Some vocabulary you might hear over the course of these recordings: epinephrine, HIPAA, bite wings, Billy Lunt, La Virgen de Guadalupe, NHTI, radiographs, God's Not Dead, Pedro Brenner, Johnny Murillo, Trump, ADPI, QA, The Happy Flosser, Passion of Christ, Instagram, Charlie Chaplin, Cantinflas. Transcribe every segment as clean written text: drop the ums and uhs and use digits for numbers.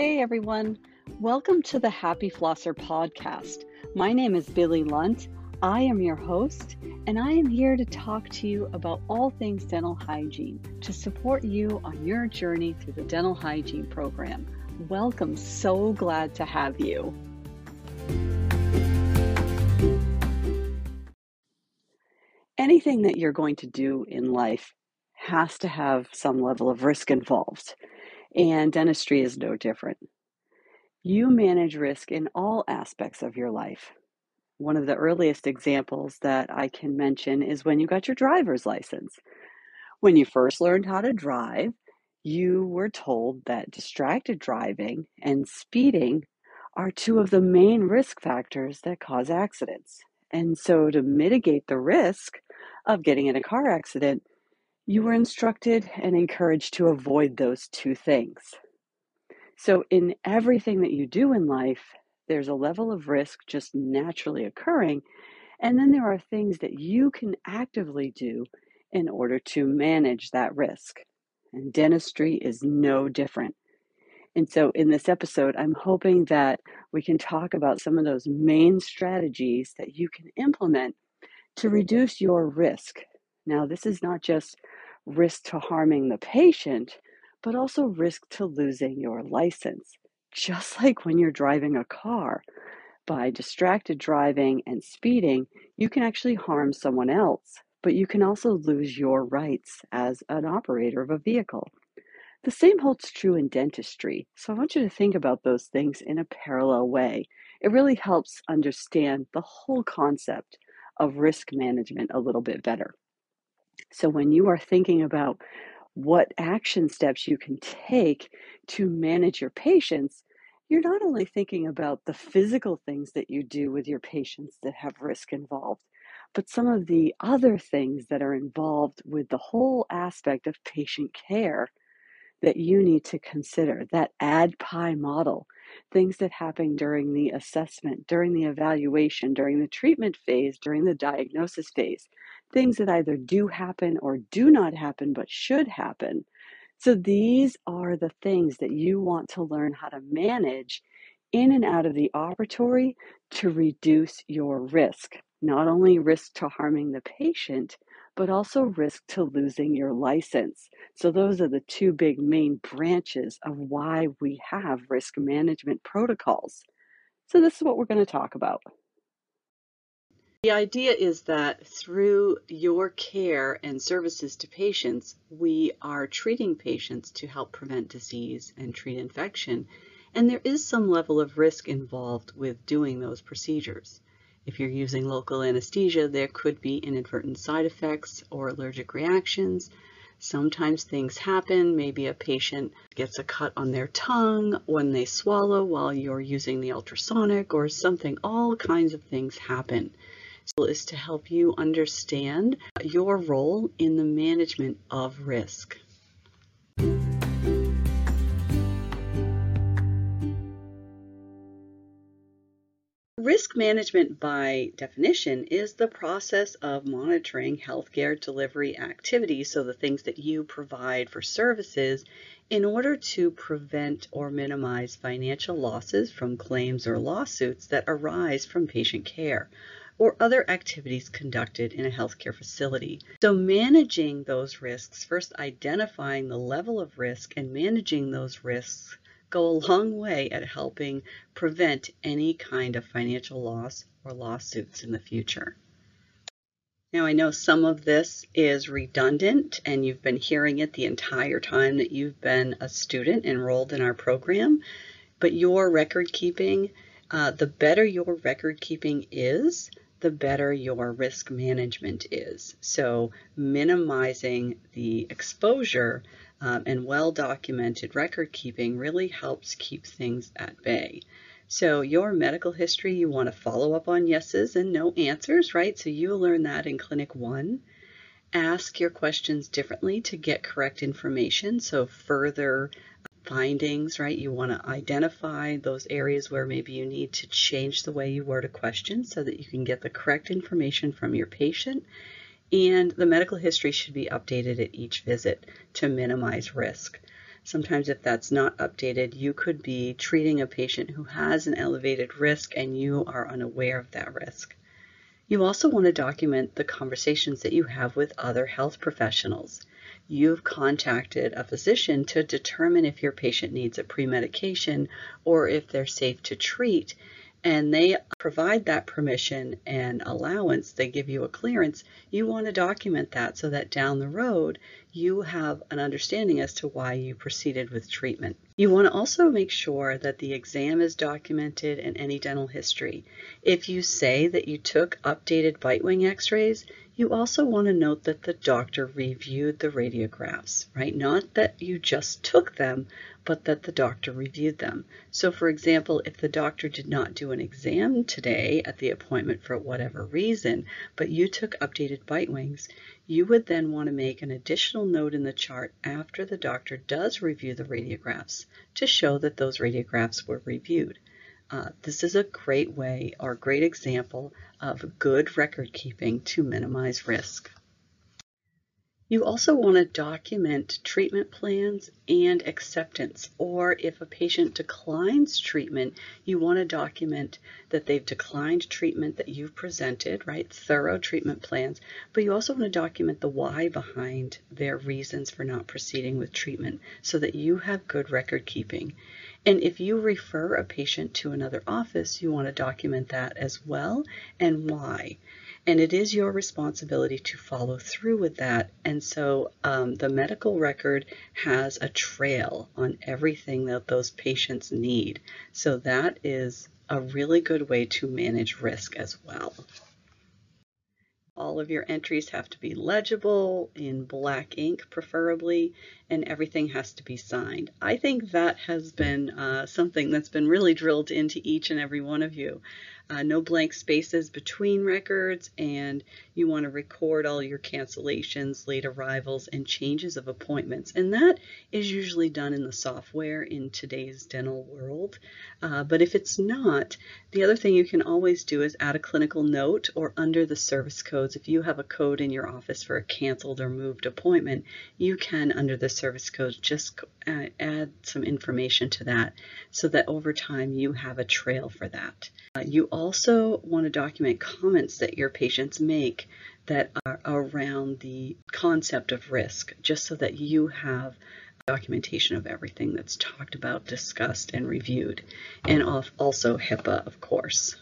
Hey everyone, welcome to the Happy Flosser podcast. My name is Billy Lunt. I am your host, and I am here to talk to you about all things dental hygiene to support you on your journey through the dental hygiene program. Welcome, so glad to have you. Anything that you're going to do in life has to have some level of risk involved. And dentistry is no different. You manage risk in all aspects of your life. One of the earliest examples that I can mention is when you got your driver's license. When you first learned how to drive, you were told that distracted driving and speeding are two of the main risk factors that cause accidents. And so to mitigate the risk of getting in a car accident, you were instructed and encouraged to avoid those two things. So in everything that you do in life, there's a level of risk just naturally occurring. And then there are things that you can actively do in order to manage that risk. And dentistry is no different. And so in this episode, I'm hoping that we can talk about some of those main strategies that you can implement to reduce your risk. Now, this is not just risk to harming the patient, but also risk to losing your license. Just like when you're driving a car, by distracted driving and speeding, you can actually harm someone else, but you can also lose your rights as an operator of a vehicle. The same holds true in dentistry, so I want you to think about those things in a parallel way. It really helps understand the whole concept of risk management a little bit better. So when you are thinking about what action steps you can take to manage your patients, you're not only thinking about the physical things that you do with your patients that have risk involved, but some of the other things that are involved with the whole aspect of patient care that you need to consider, that ADPI model, things that happen during the assessment, during the evaluation, during the treatment phase, during the diagnosis phase. Things that either do happen or do not happen, but should happen. So these are the things that you want to learn how to manage in and out of the operatory to reduce your risk. Not only risk to harming the patient, but also risk to losing your license. So those are the two big main branches of why we have risk management protocols. So this is what we're going to talk about. The idea is that through your care and services to patients, we are treating patients to help prevent disease and treat infection, and there is some level of risk involved with doing those procedures. If you're using local anesthesia, there could be inadvertent side effects or allergic reactions. Sometimes things happen. Maybe a patient gets a cut on their tongue when they swallow while you're using the ultrasonic or something. All kinds of things happen. Is to help you understand your role in the management of risk. Risk management, by definition, is the process of monitoring healthcare delivery activities, so the things that you provide for services, in order to prevent or minimize financial losses from claims or lawsuits that arise from patient care or other activities conducted in a healthcare facility. So managing those risks, first identifying the level of risk and managing those risks, go a long way at helping prevent any kind of financial loss or lawsuits in the future. Now, I know some of this is redundant and you've been hearing it the entire time that you've been a student enrolled in our program, but your record keeping, the better your record keeping is, the better your risk management is. So minimizing the exposure and well-documented record keeping really helps keep things at bay. So your medical history, you want to follow up on yeses and no answers, right? So you learn that in Clinic 1. Ask your questions differently to get correct information, so further findings, right? You want to identify those areas where maybe you need to change the way you word a question so that you can get the correct information from your patient. And the medical history should be updated at each visit to minimize risk. Sometimes if that's not updated, you could be treating a patient who has an elevated risk and you are unaware of that risk. You also want to document the conversations that you have with other health professionals. You've contacted a physician to determine if your patient needs a pre-medication or if they're safe to treat, and they provide that permission and allowance, they give you a clearance. You want to document that so that down the road you have an understanding as to why you proceeded with treatment. You want to also make sure that the exam is documented and any dental history. If you say that you took updated bite wing x-rays, you also want to note that the doctor reviewed the radiographs, right? Not that you just took them, but that the doctor reviewed them. So for example, if the doctor did not do an exam today at the appointment for whatever reason, but you took updated bite wings, you would then want to make an additional note in the chart after the doctor does review the radiographs to show that those radiographs were reviewed. This is a great way or great example of good record keeping to minimize risk. You also want to document treatment plans and acceptance, or if a patient declines treatment, you want to document that they've declined treatment that you've presented, right? Thorough treatment plans, but you also want to document the why behind their reasons for not proceeding with treatment so that you have good record keeping. And if you refer a patient to another office, you want to document that as well and why. And it is your responsibility to follow through with that. And so the medical record has a trail on everything that those patients need. So that is a really good way to manage risk as well. All of your entries have to be legible in black ink, preferably, and everything has to be signed. I think that has been something that's been really drilled into each and every one of you. No blank spaces between records, and you want to record all your cancellations, late arrivals, and changes of appointments. And that is usually done in the software in today's dental world. But if it's not, the other thing you can always do is add a clinical note or under the service codes. If you have a code in your office for a canceled or moved appointment, you can, under the service code, just add some information to that so that over time you have a trail for that. You also want to document comments that your patients make that are around the concept of risk, just so that you have documentation of everything that's talked about, discussed, and reviewed, and also HIPAA, of course.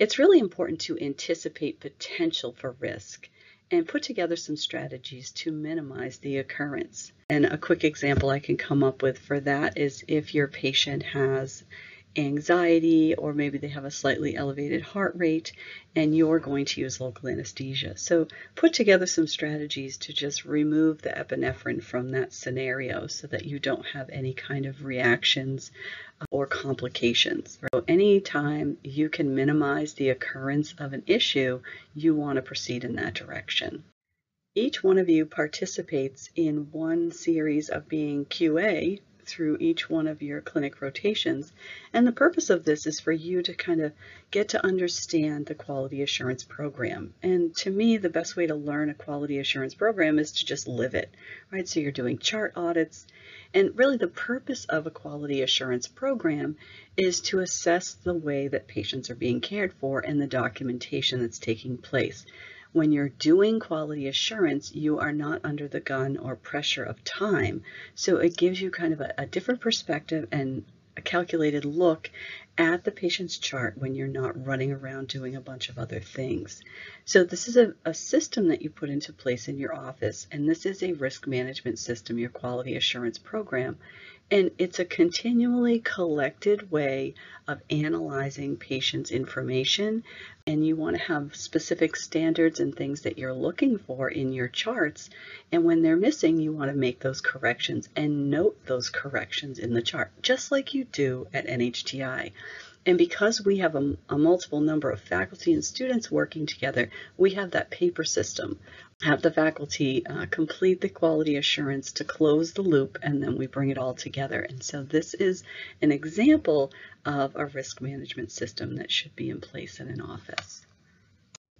It's really important to anticipate potential for risk and put together some strategies to minimize the occurrence. And a quick example I can come up with for that is if your patient has anxiety, or maybe they have a slightly elevated heart rate, and you're going to use local anesthesia. So put together some strategies to just remove the epinephrine from that scenario so that you don't have any kind of reactions or complications. So anytime you can minimize the occurrence of an issue, you want to proceed in that direction. Each one of you participates in one series of being QA through each one of your clinic rotations. And the purpose of this is for you to kind of get to understand the quality assurance program. And to me, the best way to learn a quality assurance program is to just live it, right? So you're doing chart audits. And really the purpose of a quality assurance program is to assess the way that patients are being cared for and the documentation that's taking place. When you're doing quality assurance, you are not under the gun or pressure of time. So it gives you kind of a different perspective and a calculated look at the patient's chart when you're not running around doing a bunch of other things. So this is a system that you put into place in your office, and this is a risk management system, your quality assurance program. And it's a continually collected way of analyzing patients' information, and you want to have specific standards and things that you're looking for in your charts, and when they're missing, you want to make those corrections and note those corrections in the chart, just like you do at NHTI. And because we have a multiple number of faculty and students working together, we have that paper system. Have the faculty complete the quality assurance to close the loop, and then we bring it all together. And so this is an example of a risk management system that should be in place in an office.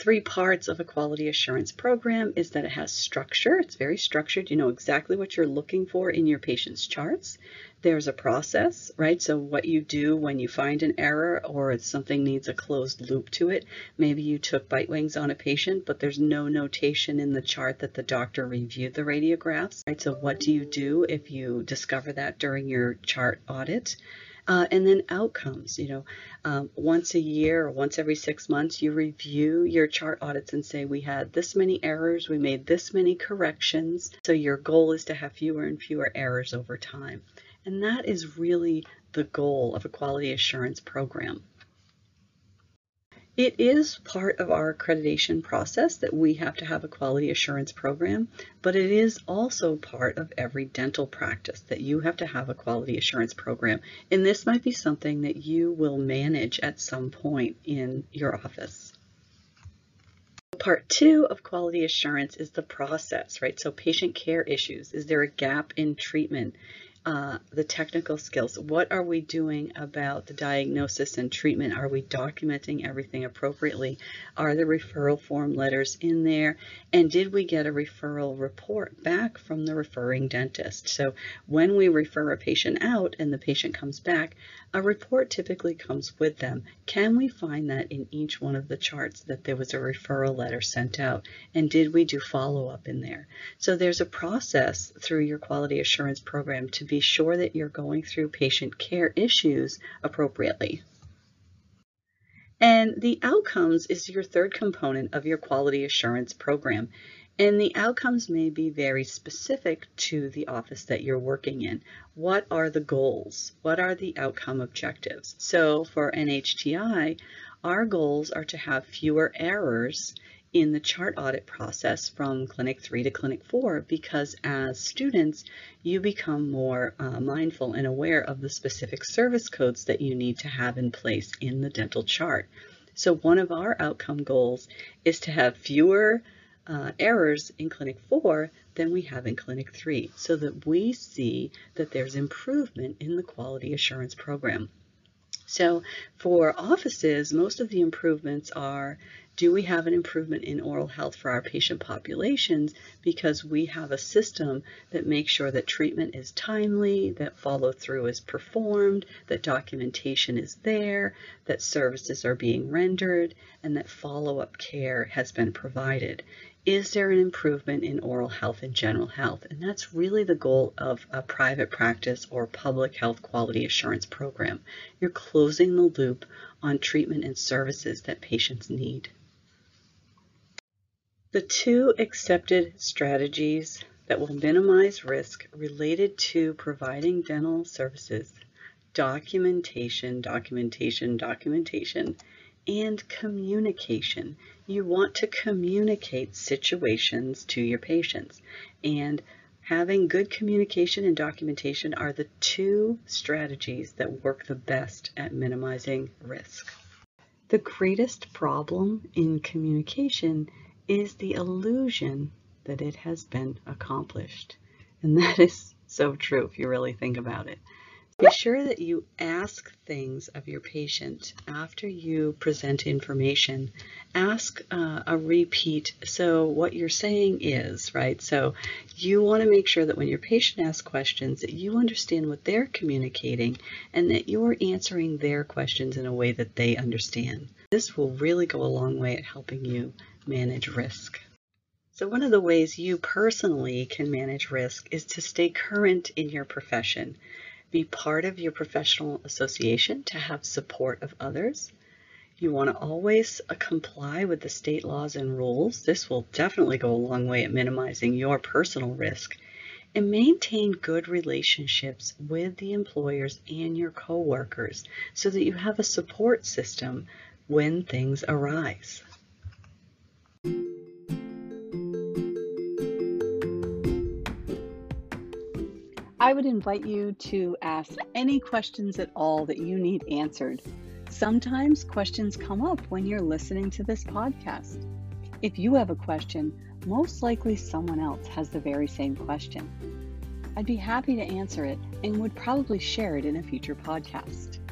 Three parts of a quality assurance program is that it has structure. It's very structured. You know exactly what you're looking for in your patient's charts. There's a process, right? So what you do when you find an error or if something needs a closed loop to it, maybe you took bite wings on a patient, but there's no notation in the chart that the doctor reviewed the radiographs, right? So what do you do if you discover that during your chart audit? And then outcomes, you know, once a year or once every 6 months, you review your chart audits and say, we had this many errors, we made this many corrections. So your goal is to have fewer and fewer errors over time. And that is really the goal of a quality assurance program. It is part of our accreditation process that we have to have a quality assurance program, but it is also part of every dental practice that you have to have a quality assurance program. And this might be something that you will manage at some point in your office. Part two of quality assurance is the process, right? So patient care issues. Is there a gap in treatment? The technical skills. What are we doing about the diagnosis and treatment? Are we documenting everything appropriately? Are the referral form letters in there? And did we get a referral report back from the referring dentist? So when we refer a patient out and the patient comes back, a report typically comes with them. Can we find that in each one of the charts that there was a referral letter sent out? And did we do follow-up in there? So there's a process through your quality assurance program to be sure that you're going through patient care issues appropriately. And the outcomes is your third component of your quality assurance program. And the outcomes may be very specific to the office that you're working in. What are the goals? What are the outcome objectives? So for NHTI, our goals are to have fewer errors in the chart audit process from Clinic 3 to Clinic 4, because as students, you become more mindful and aware of the specific service codes that you need to have in place in the dental chart. So one of our outcome goals is to have fewer errors in Clinic 4 than we have in Clinic 3, so that we see that there's improvement in the quality assurance program. So for offices, most of the improvements are, do we have an improvement in oral health for our patient populations? Because we have a system that makes sure that treatment is timely, that follow-through is performed, that documentation is there, that services are being rendered, and that follow-up care has been provided. Is there an improvement in oral health and general health? And that's really the goal of a private practice or public health quality assurance program. You're closing the loop on treatment and services that patients need. The two accepted strategies that will minimize risk related to providing dental services: documentation, documentation, documentation, and communication. You want to communicate situations to your patients, and having good communication and documentation are the two strategies that work the best at minimizing risk. The greatest problem in communication is the illusion that it has been accomplished. And that is so true if you really think about it. Be sure that you ask things of your patient after you present information. Ask a repeat. So what you're saying is, right? So you want to make sure that when your patient asks questions, that you understand what they're communicating and that you're answering their questions in a way that they understand. This will really go a long way at helping you manage risk. So one of the ways you personally can manage risk is to stay current in your profession. Be part of your professional association to have support of others. You want to always comply with the state laws and rules. This will definitely go a long way at minimizing your personal risk. And maintain good relationships with the employers and your coworkers so that you have a support system when things arise. I would invite you to ask any questions at all that you need answered. Sometimes questions come up when you're listening to this podcast. If you have a question, most likely someone else has the very same question. I'd be happy to answer it and would probably share it in a future podcast.